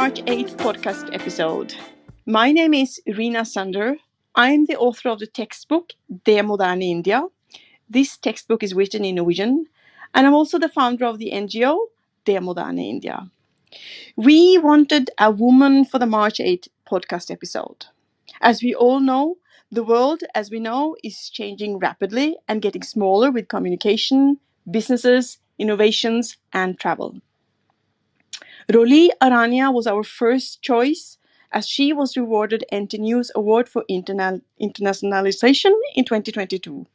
March 8th podcast episode. My name is Reena Sunder. I'm the author of the textbook, The Modern India. This textbook is written in Norwegian, and I'm also the founder of the NGO, The Modern India. We wanted a woman for the March 8th podcast episode. As we all know, the world, as we know, is changing rapidly and getting smaller with communication, businesses, innovations, and travel. Rolee Aranya was our first choice, as she was rewarded NTNU's Award for Internationalization in 2022.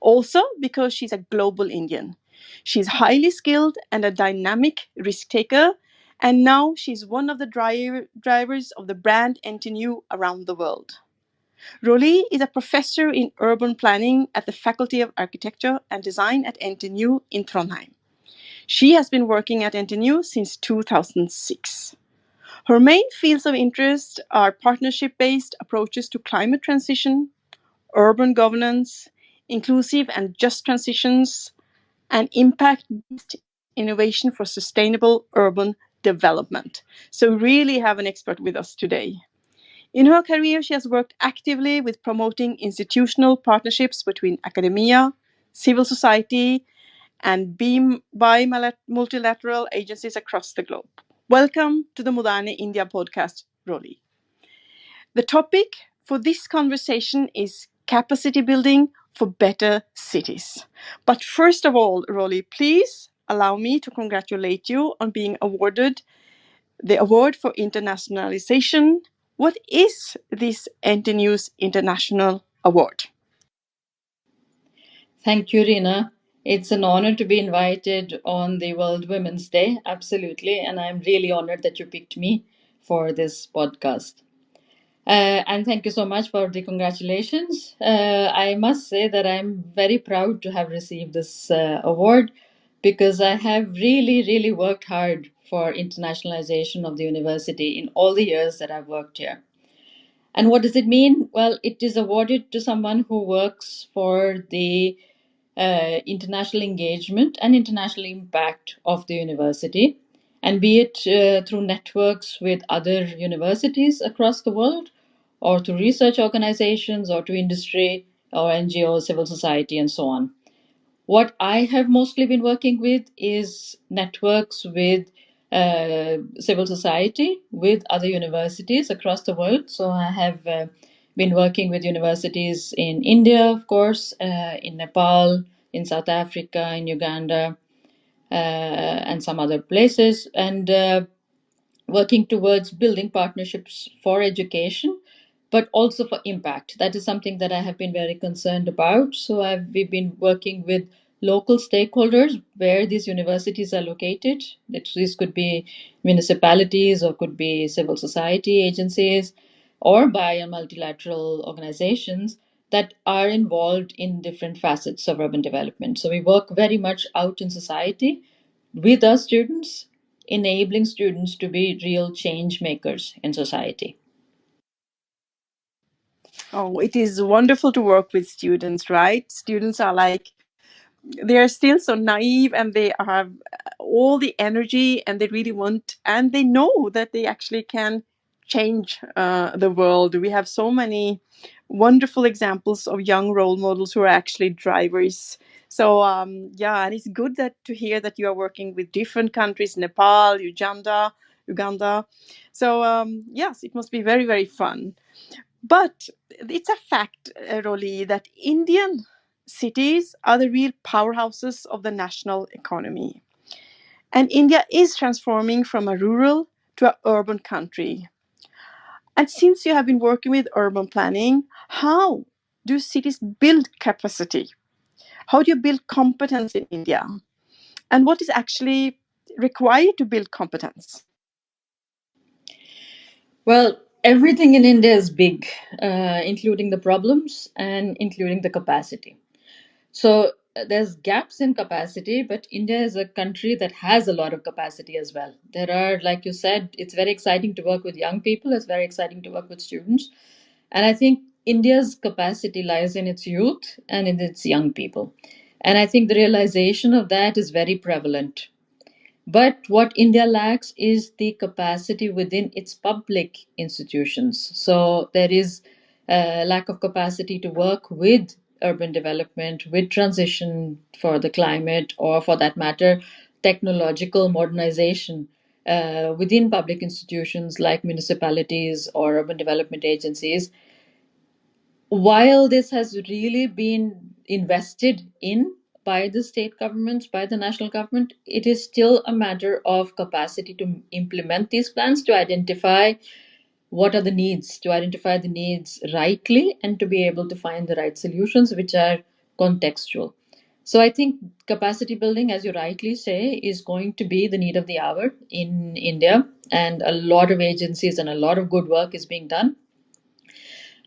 Also because she's a global Indian. She's highly skilled and a dynamic risk taker, and now she's one of the drivers of the brand NTNU around the world. Rolee is a professor in urban planning at the Faculty of Architecture and Design at NTNU in Trondheim. She has been working at NTNU since 2006. Her main fields of interest are partnership-based approaches to climate transition, urban governance, inclusive and just transitions, and impact-based innovation for sustainable urban development. So really have an expert with us today. In her career, she has worked actively with promoting institutional partnerships between academia, civil society, and by multilateral agencies across the globe. Welcome to the Modern India podcast, Rolee. The topic for this conversation is capacity building for better cities. But first of all, Rolee, please allow me to congratulate you on being awarded the Award for Internationalization. What is this NTNU's International Award? Thank you, Reena. It's an honor to be invited on the World Women's Day, absolutely, and I'm really honored that you picked me for this podcast. And thank you so much for the congratulations. I must say that I'm very proud to have received this award because I have really worked hard for internationalization of the university in all the years that I've worked here. And what does it mean? Well, it is awarded to someone who works for the international engagement and international impact of the university, and be it through networks with other universities across the world, or to research organizations, or to industry, or NGOs, civil society, and so on. What I have mostly been working with is networks with civil society, with other universities across the world. So I have been working with universities in India, of course, in Nepal, in South Africa, in Uganda, and some other places, and working towards building partnerships for education, but also for impact. That is something that I have been very concerned about. So we've been working with local stakeholders where these universities are located. These could be municipalities, or could be civil society agencies, or by and multilateral organizations that are involved in different facets of urban development. So we work very much out in society with our students, enabling students to be real change makers in society. Oh, it is wonderful to work with students, right? Students are they are still so naive, and they have all the energy, and they really want, and they know that they actually can change the world. We have so many wonderful examples of young role models who are actually drivers. So and it's good to hear that you are working with different countries, Nepal, Uganda. So yes, it must be very, very fun. But it's a fact, Rolee, that Indian cities are the real powerhouses of the national economy. And India is transforming from a rural to an urban country. And since you have been working with urban planning, how do cities build capacity? How do you build competence in India? And what is actually required to build competence? Well, everything in India is big, including the problems and including the capacity. So there's gaps in capacity, but India is a country that has a lot of capacity as well. There are, like you said, it's very exciting to work with young people. It's very exciting to work with students. And I think India's capacity lies in its youth and in its young people. And I think the realization of that is very prevalent. But what India lacks is the capacity within its public institutions. So there is a lack of capacity to work with urban development, with transition for the climate, or for that matter, technological modernization within public institutions like municipalities or urban development agencies. While this has really been invested in by the state governments, by the national government, it is still a matter of capacity to implement these plans, to identify what are the needs, to identify the needs rightly, and to be able to find the right solutions, which are contextual. So I think capacity building, as you rightly say, is going to be the need of the hour in India. And a lot of agencies and a lot of good work is being done.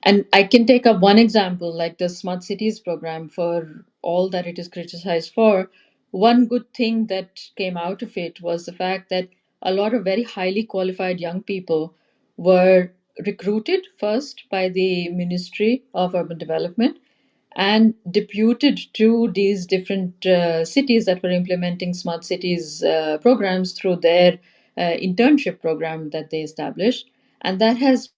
And I can take up one example, like the Smart Cities program, for all that it is criticized for. One good thing that came out of it was the fact that a lot of very highly qualified young people were recruited first by the Ministry of Urban Development and deputed to these different cities that were implementing Smart Cities programs through their internship program that they established. And that has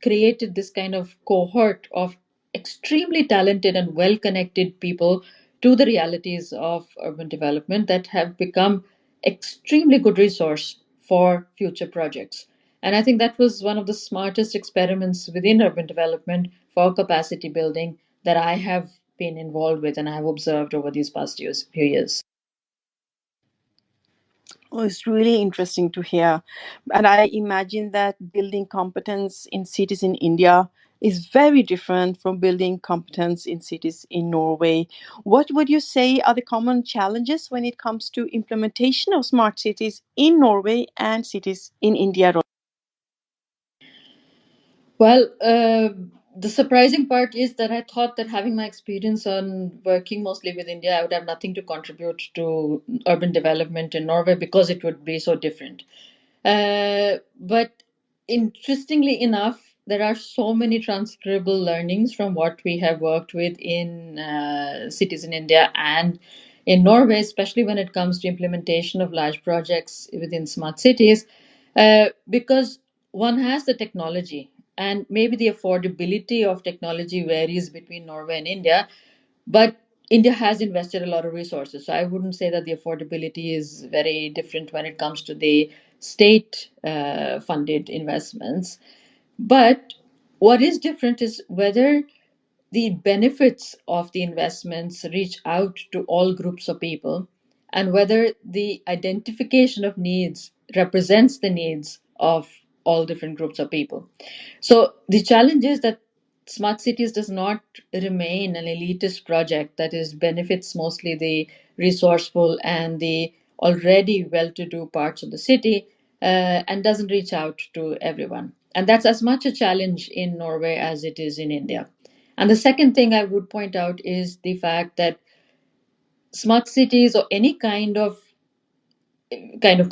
created this kind of cohort of extremely talented and well-connected people to the realities of urban development that have become extremely good resource for future projects. And I think that was one of the smartest experiments within urban development for capacity building that I have been involved with and I have observed over these past few years. Oh, it's really interesting to hear. And I imagine that building competence in cities in India is very different from building competence in cities in Norway. What would you say are the common challenges when it comes to implementation of smart cities in Norway and cities in India? Well, the surprising part is that I thought that having my experience on working mostly with India, I would have nothing to contribute to urban development in Norway because it would be so different. But interestingly enough, there are so many transferable learnings from what we have worked with in cities in India and in Norway, especially when it comes to implementation of large projects within smart cities, because one has the technology. And maybe the affordability of technology varies between Norway and India, but India has invested a lot of resources. So I wouldn't say that the affordability is very different when it comes to the state-funded investments. But what is different is whether the benefits of the investments reach out to all groups of people and whether the identification of needs represents the needs of all different groups of people. So the challenge is that smart cities does not remain an elitist project that is benefits mostly the resourceful and the already well-to-do parts of the city and doesn't reach out to everyone. And that's as much a challenge in Norway as it is in India. And the second thing I would point out is the fact that smart cities or any kind of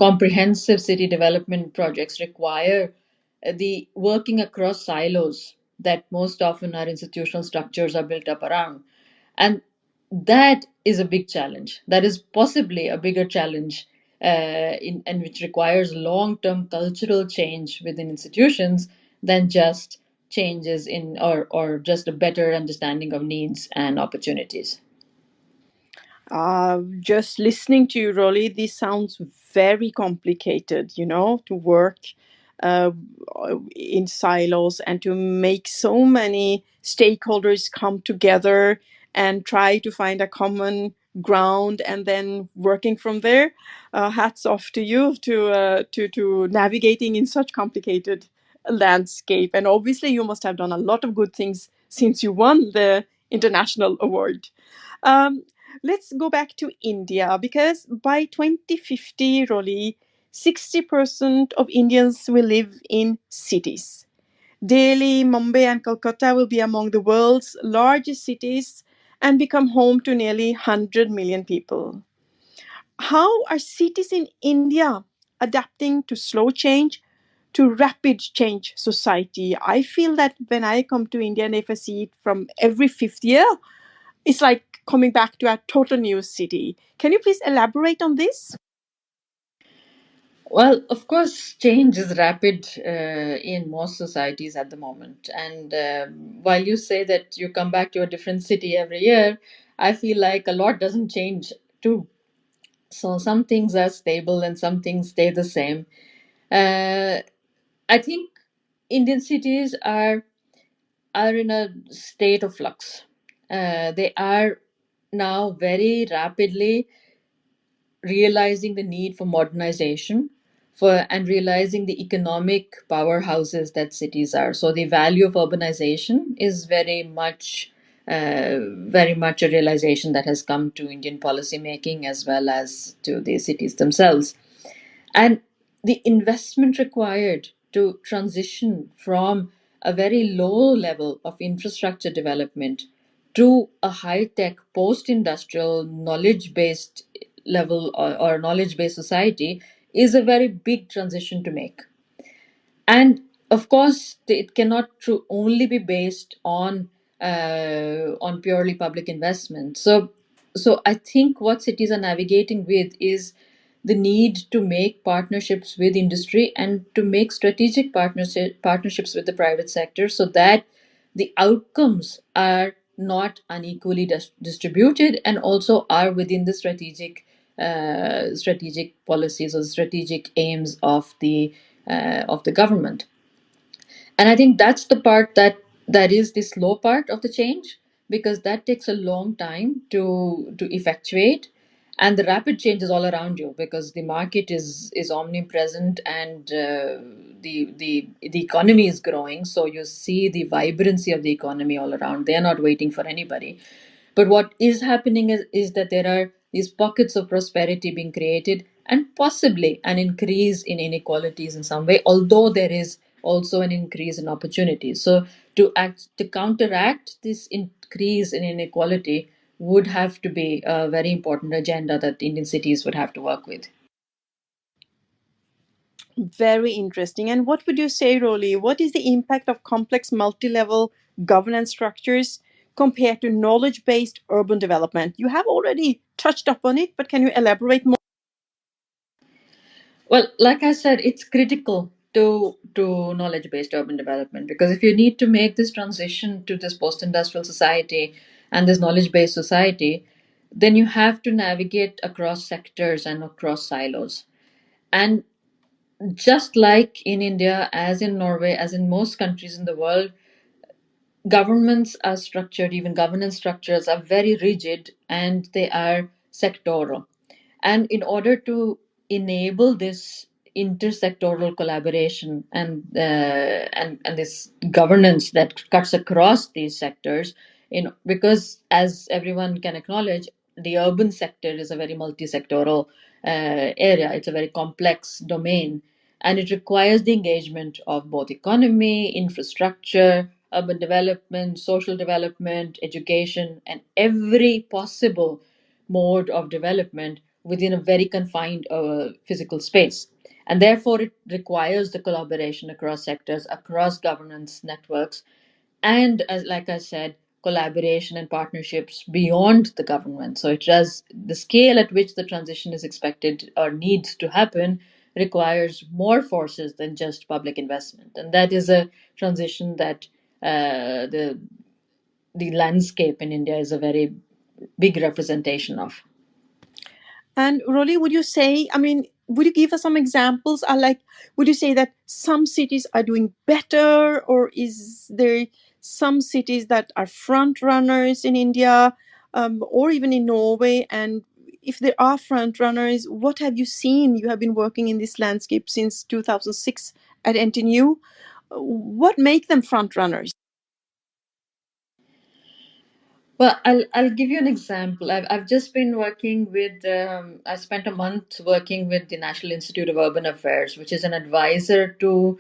comprehensive city development projects require the working across silos that most often our institutional structures are built up around. And that is a big challenge. That is possibly a bigger challenge and which requires long-term cultural change within institutions than just changes in or just a better understanding of needs and opportunities. Just listening to you, Rolee, this sounds very complicated, to work in silos and to make so many stakeholders come together and try to find a common ground and then working from there. Hats off to you to navigating in such complicated landscape. And obviously you must have done a lot of good things since you won the international award. Let's go back to India, because by 2050, Rolee, 60% of Indians will live in cities. Delhi, Mumbai and Kolkata will be among the world's largest cities and become home to nearly 100 million people. How are cities in India adapting to slow change, to rapid change society? I feel that when I come to India and if I see it from every fifth year, it's like coming back to a total new city. Can you please elaborate on this? Well, of course, change is rapid in most societies at the moment. And while you say that you come back to a different city every year, I feel like a lot doesn't change too. So some things are stable and some things stay the same. Uh, I think Indian cities are in a state of flux. They are now very rapidly realizing the need for modernization and realizing the economic powerhouses that cities are. So the value of urbanization is very much a realization that has come to Indian policymaking as well as to the cities themselves. And the investment required to transition from a very low level of infrastructure development to a high tech, post industrial, knowledge based level or knowledge based society is a very big transition to make. And of course, it cannot only be based on purely public investment. So I think what cities are navigating with is the need to make partnerships with industry and to make strategic partnerships with the private sector, so that the outcomes are not unequally distributed and also are within the strategic policies or strategic aims of the government. And I think that's the part that is the slow part of the change, because that takes a long time to effectuate, and the rapid change is all around you because the market is omnipresent, and the economy is growing. So you see the vibrancy of the economy all around. They're not waiting for anybody. But what is happening is that there are these pockets of prosperity being created, and possibly an increase in inequalities in some way, although there is also an increase in opportunities. So to counteract this increase in inequality would have to be a very important agenda that Indian cities would have to work with. Very interesting. And what would you say, Rolee? What is the impact of complex multi-level governance structures compared to knowledge-based urban development? You have already touched upon it, but can you elaborate more? Well, like I said, it's critical to knowledge-based urban development, because if you need to make this transition to this post-industrial society and this knowledge-based society, then you have to navigate across sectors and across silos. And just like in India, as in Norway, as in most countries in the world, governments are structured, even governance structures are very rigid, and they are sectoral. And in order to enable this intersectoral collaboration and this governance that cuts across these sectors, because as everyone can acknowledge, the urban sector is a very multi-sectoral area. It's a very complex domain, and it requires the engagement of both economy, infrastructure, urban development, social development, education, and every possible mode of development within a very confined physical space. And therefore, it requires the collaboration across sectors, across governance networks, and, as like I said, collaboration and partnerships beyond the government. So it does the scale at which the transition is expected or needs to happen requires more forces than just public investment, and that is a transition that the landscape in India is a very big representation of. And Rolee, would you say, would you give us some examples? Would you say that some cities are doing better, or is there some cities that are front runners in India, or even in Norway? And if there are front runners, what have you seen? You have been working in this landscape since 2006 at NTNU. What make them front runners? Well, I'll give you an example. I've just been working with, I spent a month working with the National Institute of Urban Affairs, which is an advisor to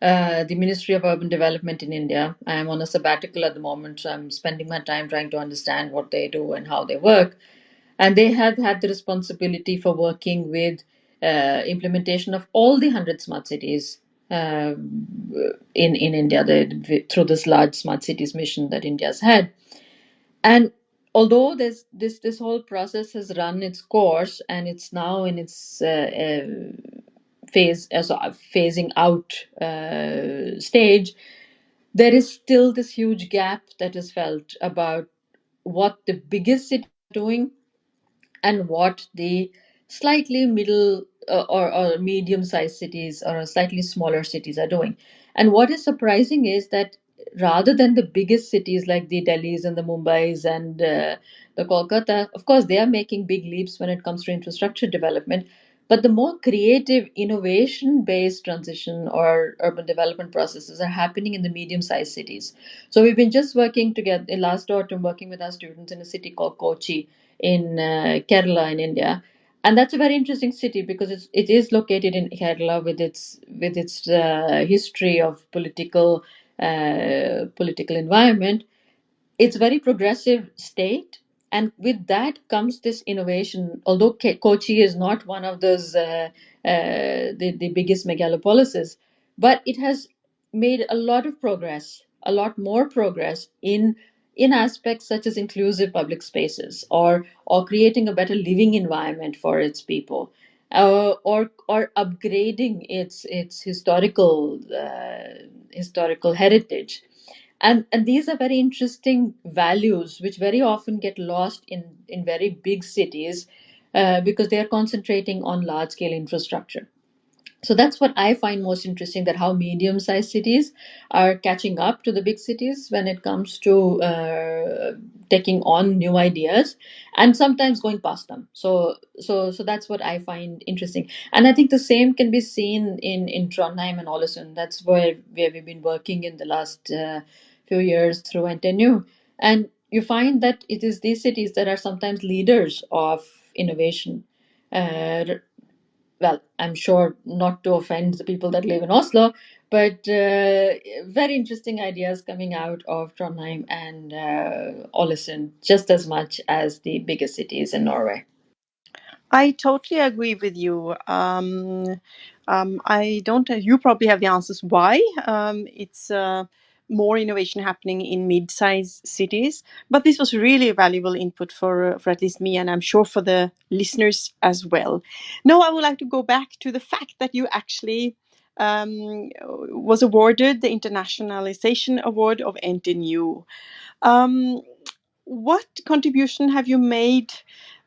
the Ministry of Urban Development in India. I am on a sabbatical at the moment, so I'm spending my time trying to understand what they do and how they work. And they have had the responsibility for working with implementation of all the 100 smart cities in India through this large smart cities mission that India's had. And although this whole process has run its course and it's now in its phasing out stage, there is still this huge gap that is felt about what the biggest cities are doing and what the slightly middle or medium-sized cities or slightly smaller cities are doing. And what is surprising is that rather than the biggest cities like the Delhis and the Mumbais and the Kolkata, of course, they are making big leaps when it comes to infrastructure development. But the more creative, innovation-based transition or urban development processes are happening in the medium-sized cities. So we've been just working together last autumn, working with our students in a city called Kochi in Kerala in India. And that's a very interesting city because it is located in Kerala with its history of political environment. It's a very progressive state. And with that comes this innovation. Although Kochi is not one of those the biggest megalopolises, but it has made a lot of progress, a lot more progress in aspects such as inclusive public spaces, or creating a better living environment for its people, or upgrading its historical heritage. And these are very interesting values which very often get lost in very big cities because they are concentrating on large-scale infrastructure. So that's what I find most interesting, that how medium-sized cities are catching up to the big cities when it comes to taking on new ideas and sometimes going past them. So that's what I find interesting. And I think the same can be seen in Trondheim and Ålesund. That's where we've been working in the last few years through NTNU. And you find that it is these cities that are sometimes leaders of innovation. Well, I'm sure not to offend the people that live in Oslo, but very interesting ideas coming out of Trondheim and Ålesund, just as much as the biggest cities in Norway. I totally agree with you. I don't. You probably have the answers why. It's more innovation happening in mid-sized cities. But this was really valuable input for at least me, and I'm sure for the listeners as well. Now, I would like to go back to the fact that you actually was awarded the Internationalization Award of NTNU. What contribution have you made?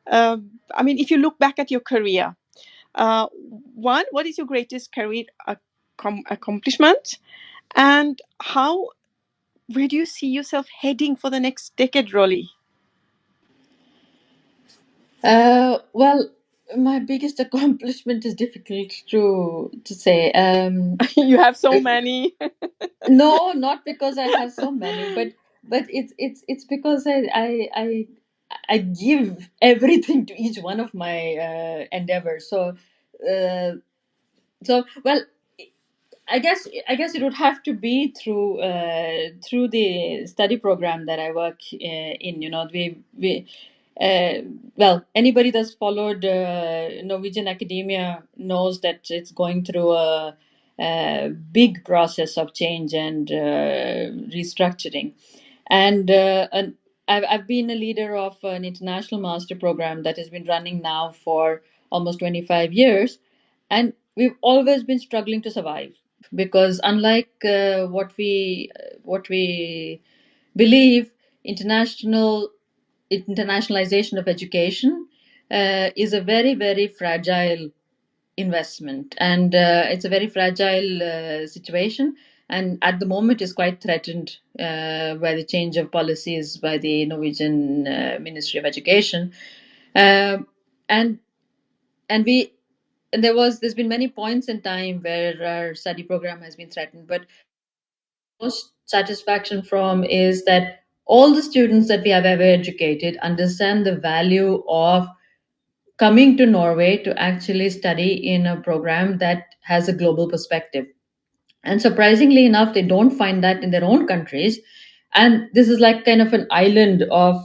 If you look back at your career, one, what is your greatest career accomplishment? And where do you see yourself heading for the next decade, Rolee? Well, my biggest accomplishment is difficult to say. You have so many. No, not because I have so many, but it's because I give everything to each one of my endeavors. So, I guess it would have to be through the study program that I work in. You know, we anybody that's followed Norwegian academia knows that it's going through a big process of change and restructuring, and I've been a leader of an international master program that has been running now for almost 25 years, and we've always been struggling to survive. Because unlike what we believe, internationalization of education is a very, very fragile investment, and it's a very fragile situation. And at the moment, is quite threatened by the change of policies by the Norwegian Ministry of Education, And there's been many points in time where our study program has been threatened, but most satisfaction from is that all the students that we have ever educated understand the value of coming to Norway to actually study in a program that has a global perspective. And surprisingly enough, they don't find that in their own countries. And this is like kind of an island of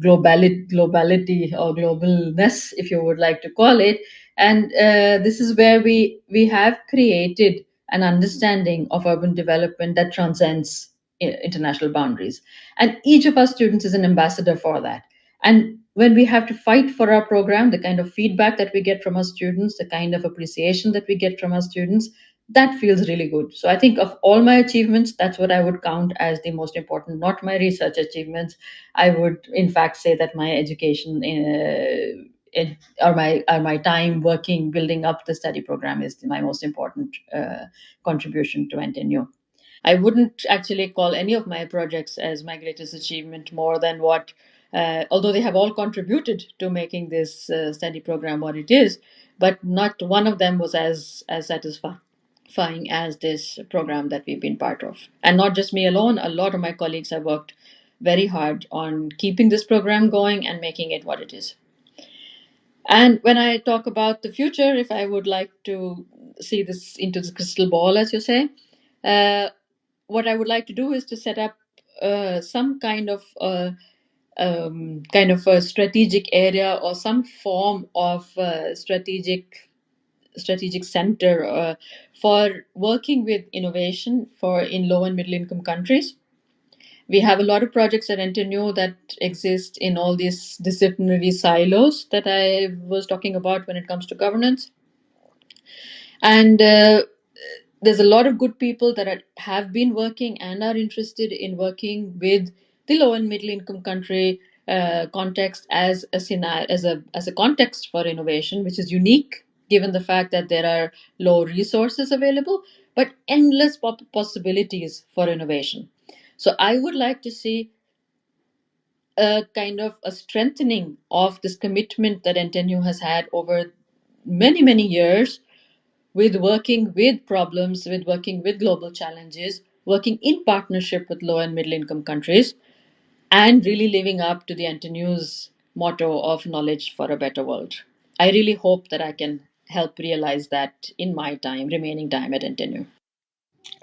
globality or globalness, if you would like to call it. And this is where we have created an understanding of urban development that transcends international boundaries. And each of our students is an ambassador for that. And when we have to fight for our program, the kind of feedback that we get from our students, the kind of appreciation that we get from our students, that feels really good. So I think of all my achievements, that's what I would count as the most important, not my research achievements. I would, in fact, say that my education or my time working, building up the study program is my most important contribution to NTNU. I wouldn't actually call any of my projects as my greatest achievement more than what, although they have all contributed to making this study program what it is, but not one of them was as satisfying as this program that we've been part of. And not just me alone, a lot of my colleagues have worked very hard on keeping this program going and making it what it is. And when I talk about the future, if I would like to see this into the crystal ball, as you say, what I would like to do is to set up some kind of a strategic area or some form of strategic center for working with innovation in low and middle income countries. We have a lot of projects at NTNU that exist in all these disciplinary silos that I was talking about when it comes to governance. And there's a lot of good people that have been working and are interested in working with the low and middle income country context as a context for innovation, which is unique given the fact that there are low resources available, but endless possibilities for innovation. So I would like to see a kind of a strengthening of this commitment that NTNU has had over many, many years with working with problems, with working with global challenges, working in partnership with low and middle income countries, and really living up to the NTNU's motto of knowledge for a better world. I really hope that I can help realize that in my remaining time at NTNU.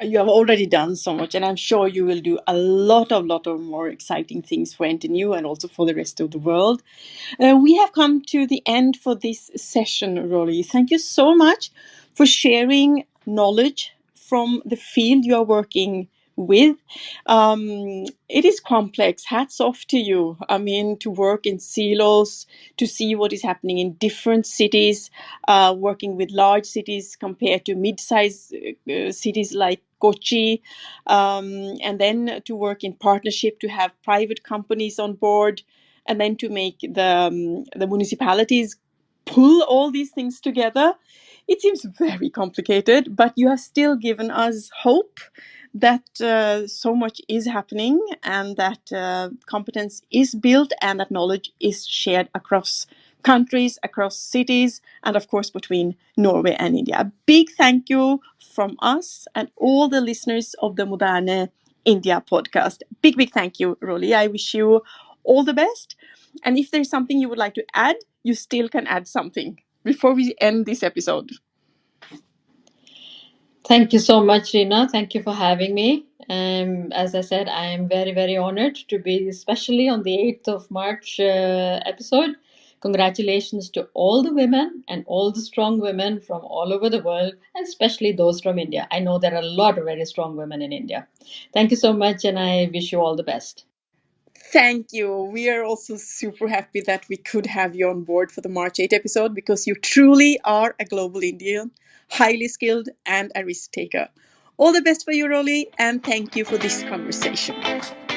You have already done so much, and I'm sure you will do a lot of more exciting things for NTNU and also for the rest of the world. We have come to the end for this session, Rolee. Thank you so much for sharing knowledge from the field you are working with. It is complex. Hats off to you. I mean, to work in silos, to see what is happening in different cities, working with large cities compared to mid-sized cities like Kochi, and then to work in partnership, to have private companies on board, and then to make the municipalities pull all these things together. It seems very complicated, but you have still given us hope that so much is happening, and that competence is built, and that knowledge is shared across countries, across cities, and of course between Norway and India. A big thank you from us and all the listeners of the Moderne India podcast. Big thank you, Rolee. I wish you all the best. And if there's something you would like to add, you still can add something before we end this episode. Thank you so much, Reena. Thank you for having me. As I said, I am very, very honored to be especially on the 8th of March episode. Congratulations to all the women and all the strong women from all over the world, and especially those from India. I know there are a lot of very strong women in India. Thank you so much, and I wish you all the best. Thank you. We are also super happy that we could have you on board for the March 8 episode, because you truly are a global Indian, highly skilled, and a risk taker. All the best for you, Rolee, and thank you for this conversation.